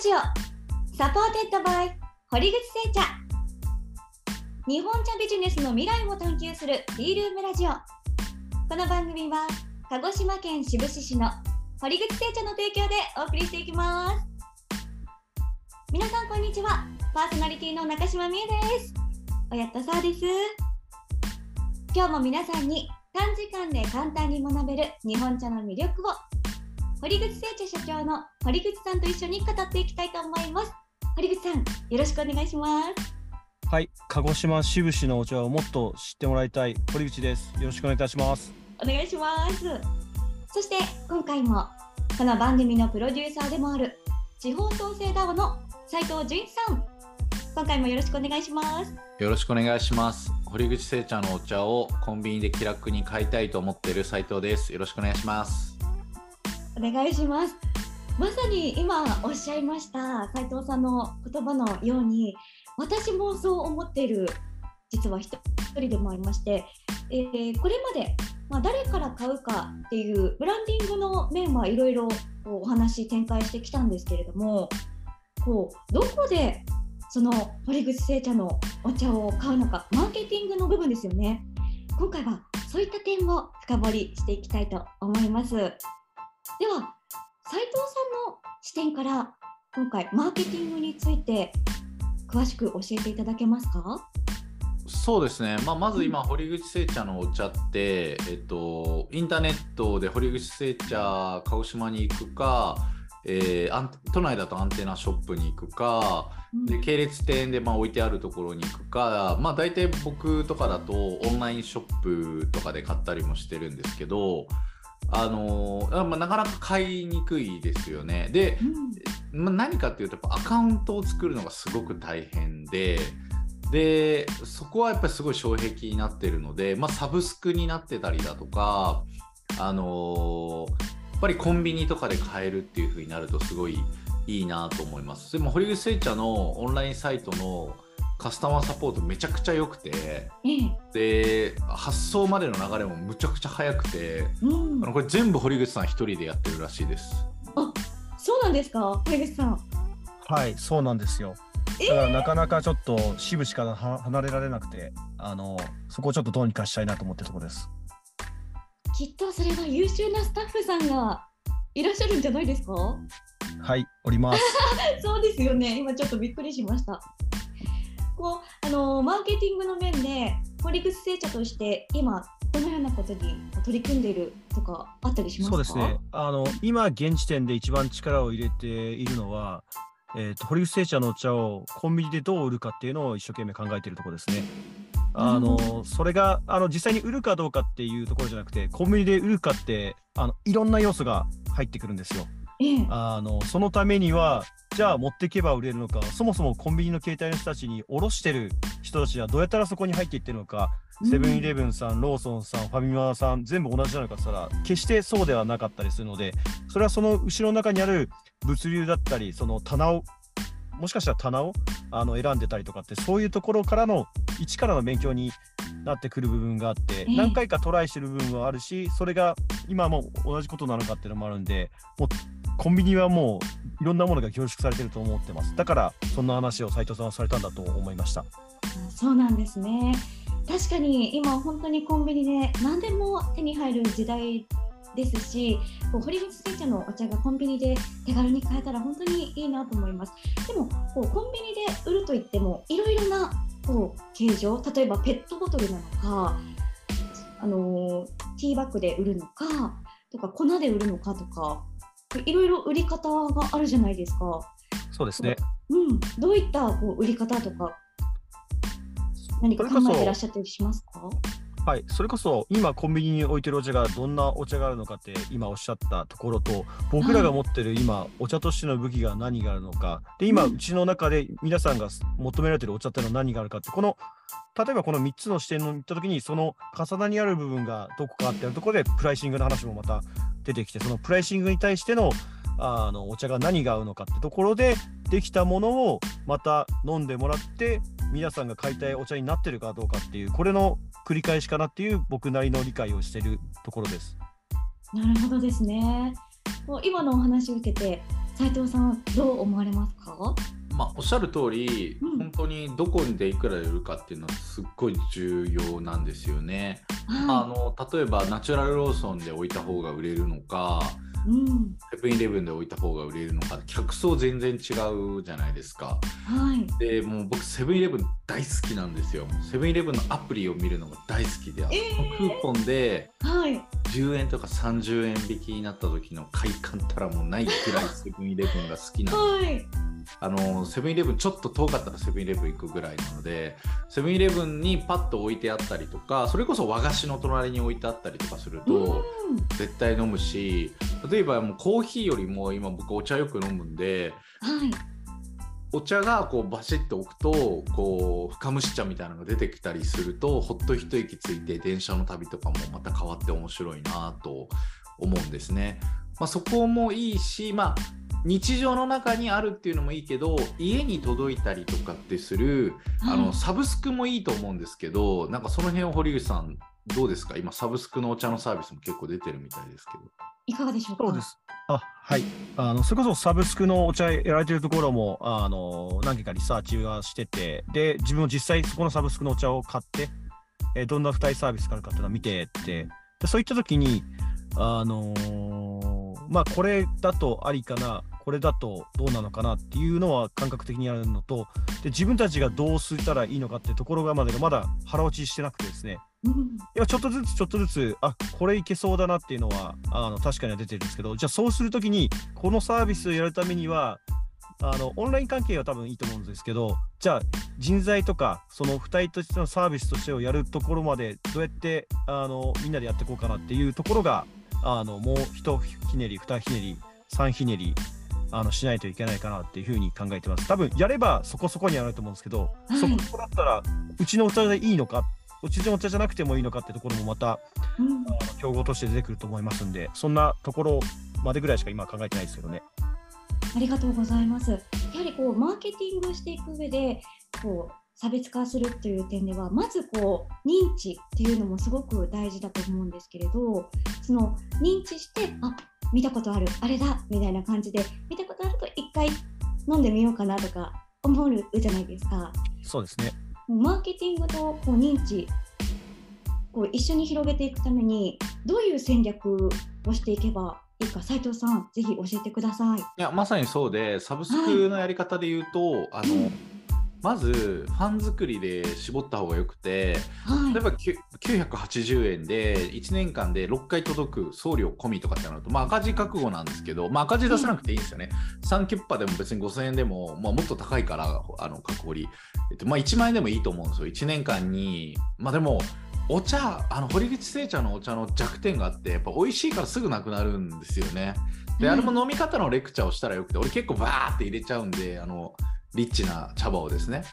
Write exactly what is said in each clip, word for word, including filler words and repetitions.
ジオサポーテッドバイ堀口製茶。日本茶ビジネスの未来を探求するティールームラジオ。この番組は鹿児島県志布志市の堀口製茶の提供でお送りしていきます。皆さんこんにちは。パーソナリティの中島美恵です。おやっとそうです。今日も皆さんに短時間で簡単に学べる日本茶の魅力を堀口製茶社長の堀口さんと一緒に語っていきたいと思います。堀口さん、よろしくお願いします。はい、鹿児島志布志のお茶をもっと知ってもらいたい堀口です。よろしくお願いいたします。お願いします。そして今回もこの番組のプロデューサーでもある地方創生ダオの斉藤純一さん、今回もよろしくお願いします。よろしくお願いします。堀口製茶のお茶をコンビニで気楽に買いたいと思っている斉藤です。よろしくお願いします。お願いします。まさに今おっしゃいました斉藤さんの言葉のように、私もそう思っている実は一人でもありまして、えー、これまで、まあ、誰から買うかっていうブランディングの面はいろいろお話展開してきたんですけれども、こうどこでその堀口製茶のお茶を買うのか、マーケティングの部分ですよね。今回はそういった点を深掘りしていきたいと思います。では斉藤さんの視点から今回マーケティングについて詳しく教えていただけますか？そうですね、まあ、まず今堀口製茶のお茶って、うん、えっと、インターネットで堀口製茶鹿児島に行くか、えー、都内だとアンテナショップに行くかで、系列店でまあ置いてあるところに行くか、まあ、大体僕とかだとオンラインショップとかで買ったりもしてるんですけど、あのーまあ、なかなか買いにくいですよね。で、まあ、何かっていうとやっぱアカウントを作るのがすごく大変で、でそこはやっぱりすごい障壁になってるので、まあ、サブスクになってたりだとか、あのーやっぱりコンビニとかで買えるっていう風になるとすごいいいなと思います。でも堀口製茶のオンラインサイトのカスタマーサポートめちゃくちゃ良くて、うん、で発送までの流れもむちゃくちゃ早くて、うん、あのこれ全部堀口さん一人でやってるらしいです。あ、そうなんですか、堀口さん。はい、そうなんですよ。だからなかなかちょっと志布志から離れられなくて、あのそこをちょっとどうにかしたいなと思ってるところです。きっとそれは優秀なスタッフさんがいらっしゃるんじゃないですか？はい、おりますそうですよね、今ちょっとびっくりしました。こうあのマーケティングの面で堀口製茶として今どのようなことに取り組んでいるとかあったりしますか？そうですね、あの今現時点で一番力を入れているのは、えー、と堀口製茶のお茶をコンビニでどう売るかっていうのを一生懸命考えているところですね。あのそれがあの実際に売るかどうかっていうところじゃなくて、コンビニで売るかってあのいろんな要素が入ってくるんですよ。あのそのためにはじゃあ持っていけば売れるのか、そもそもコンビニの携帯の人たちに卸してる人たちはどうやったらそこに入っていってるのか、セブンイレブンさん、ローソンさん、ファミマさん全部同じなのかって言ったら決してそうではなかったりするので、それはその後ろの中にある物流だったり、その棚をもしかしたら棚をあの選んでたりとかって、そういうところからの一からの勉強になってくる部分があって、何回かトライしてる部分はあるし、それが今も同じことなのかっていうのもあるんで、もうコンビニはもういろんなものが凝縮されてると思ってます。だからそんな話を斉藤さんはされたんだと思いました。そうなんですね。確かに今本当にコンビニで何でも手に入る時代ですし、こう堀口製茶のお茶がコンビニで手軽に買えたら本当にいいなと思います。でもこうコンビニで売るといってもいろいろなこう形状、例えばペットボトルなのか、あのー、ティーバッグで売るのかとか、粉で売るのかとか、いろいろ売り方があるじゃないですか。そうですね、うん、どういったこう売り方とか何か考えていらっしゃったりしますか？はい、それこそ今コンビニに置いてるお茶がどんなお茶があるのかって今おっしゃったところと、僕らが持ってる今お茶としての武器が何があるのかで、今うちの中で皆さんが求められてるお茶ってのは何があるかって、この例えばこのみっつの視点を見た時に、その重なりある部分がどこかっていうところでプライシングの話もまた出てきて、そのプライシングに対してのあのお茶が何が合うのかってところでできたものをまた飲んでもらって、皆さんが買いたいお茶になってるかどうかっていう、これの繰り返しかなっていう僕なりの理解をしているところです。なるほどですね。もう今のお話を受けて斉藤さんはどう思われますか？まあ、おっしゃる通り、うん、本当にどこでいくら売るかっていうのはすっごい重要なんですよね、はい、あの例えばナチュラルローソンで置いた方が売れるのか、うん、セブンイレブンで置いた方が売れるのか、客層全然違うじゃないですか、はい、でもう僕セブンイレブン大好きなんですよ。セブンイレブンのアプリを見るのが大好きで、えー、クーポンでじゅうえんとかさんじゅうえん引きになった時の快感たらもうないくらいセブンイレブンが好きなので、はい、あのセブンイレブンちょっと遠かったらセブンイレブン行くぐらいなので、セブンイレブンにパッと置いてあったりとか、それこそ和菓子の隣に置いてあったりとかすると絶対飲むし、例えばもうコーヒーよりも今僕お茶よく飲むんで、はい、お茶がこうバシッと置くとこう深蒸し茶みたいなのが出てきたりすると、ほっと一息ついて電車の旅とかもまた変わって面白いなと思うんですね、まあ、そこもいいし、まあ日常の中にあるっていうのもいいけど、家に届いたりとかってする、はい、あのサブスクもいいと思うんですけど、なんかその辺を堀口さんどうですか？今サブスクのお茶のサービスも結構出てるみたいですけどいかがでしょうか？そうです、あ、はい、あのそれこそサブスクのお茶やられてるところもあの何件かリサーチはしてて、で自分も実際そこのサブスクのお茶を買ってえどんな付帯サービスがあるかっていうのを見てって、でそういった時にあのー、まあこれだとありかな、これだとどうなのかなっていうのは感覚的にあるのと、で自分たちがどうしたらいいのかってところがまでまだ腹落ちしてなくてですね、いやちょっとずつちょっとずつあこれいけそうだなっていうのはあの確かには出てるんですけど、じゃあそうするときにこのサービスをやるためにはあのオンライン関係は多分いいと思うんですけど、じゃあ人材とかその付帯としてのサービスとしてをやるところまでどうやってあのみんなでやっていこうかなっていうところがあのもう一ひねり二ひねり三ひねりあのしないといけないかなっていうふうに考えてます。多分やればそこそこにあると思うんですけど、はい、そこそこだったらうちのお茶でいいのか、うちのお茶じゃなくてもいいのかってところもまた、うん、競合として出てくると思いますんで、そんなところまでぐらいしか今考えてないですけどね。ありがとうございます。やはりこうマーケティングしていく上でこう差別化するという点では、まずこう認知っていうのもすごく大事だと思うんですけれど、その認知して、あ見たことあるあれだみたいな感じで、見たことあると一回飲んでみようかなとか思うじゃないですか。そうですね。マーケティングとこう認知こう一緒に広げていくためにどういう戦略をしていけばいいか、斉藤さんぜひ教えてください。いやまさにそうで、サブスクのやり方で言うと、はい、あの、うん、まずファン作りで絞った方がよくて、はい、例えばきゅうひゃくはちじゅうえんでいちねんかんでろっかい届く送料込みとかってなると、まあ、赤字覚悟なんですけど、まあ、赤字出さなくていいんですよね、うん、さんキュッパでも別にごせんえんでも、まあ、もっと高いからあの確保利、えっとまあ、いちまんえんでもいいと思うんですよいちねんかんに。まあでもお茶、あの堀口製茶のお茶の弱点があって、やっぱ美味しいからすぐなくなるんですよね。であれも飲み方のレクチャーをしたらよくて、俺結構バーって入れちゃうんで、あのリッチな茶葉をですね、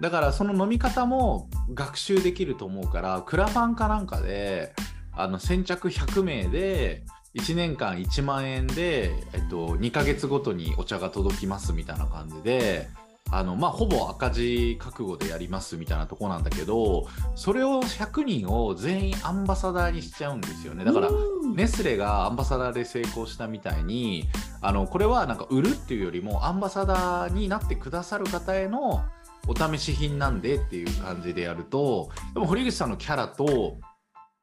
だからその飲み方も学習できると思うから、クラファンかなんかであの先着ひゃくめいでいちねんかんいちまんえんで、えっと、にかげつごとにお茶が届きますみたいな感じで、あのまあほぼ赤字覚悟でやりますみたいなとこなんだけど、それをひゃくにんを全員アンバサダーにしちゃうんですよね。だからネスレがアンバサダーで成功したみたいに、あのこれはなんか売るっていうよりもアンバサダーになってくださる方へのお試し品なんでっていう感じでやると、でも堀口さんのキャラと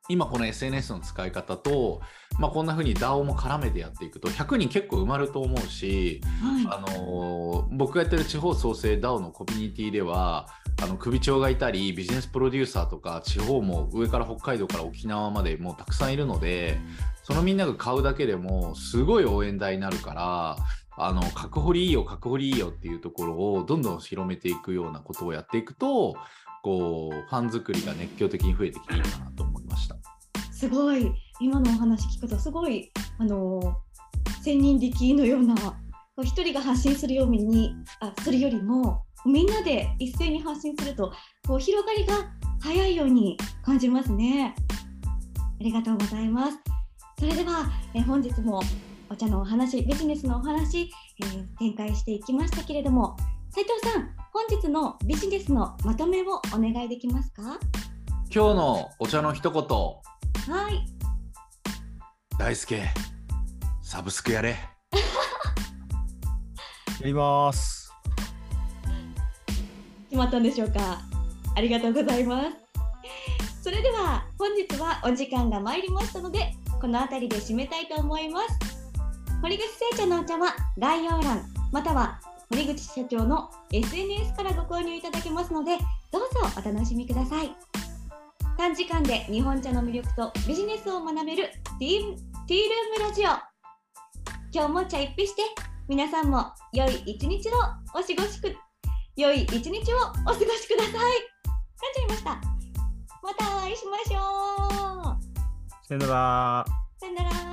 今この エスエヌエス の使い方と、まあ、こんな風に ダオ も絡めてやっていくとひゃくにん結構埋まると思うし、はい、あの僕がやってる地方創生 ダオ のコミュニティでは、あの首長がいたりビジネスプロデューサーとか、地方も上から北海道から沖縄までもうたくさんいるので、そのみんなが買うだけでもすごい応援代になるから、あの確保利いいよ確保利いいよっていうところをどんどん広めていくようなことをやっていくと、こうファン作りが熱狂的に増えてきていいかなと思いました。すごい今のお話聞くとすごいあの千人力のような、一人が発信するようにあするよりもみんなで一斉に発信するとこう広がりが早いように感じますね。ありがとうございます。それではえ本日もお茶のお話、ビジネスのお話、えー、展開していきましたけれども、斉藤さん、本日のビジネスのまとめをお願いできますか？今日のお茶の一言。はい。大輔、サブスクやれ。やります。決まったんでしょうか。ありがとうございます。それでは本日はお時間が参りましたので、このあたりで締めたいと思います。堀口製茶のお茶は概要欄または堀口社長の エスエヌエス からご購入いただけますので、どうぞお楽しみください。短時間で日本茶の魅力とビジネスを学べるティールームラジオ、今日も茶一杯して皆さんも良い一日をお過ごしく良い一日をお過ごしください。感じました。またお会いしましょう。さよなら。さよなら。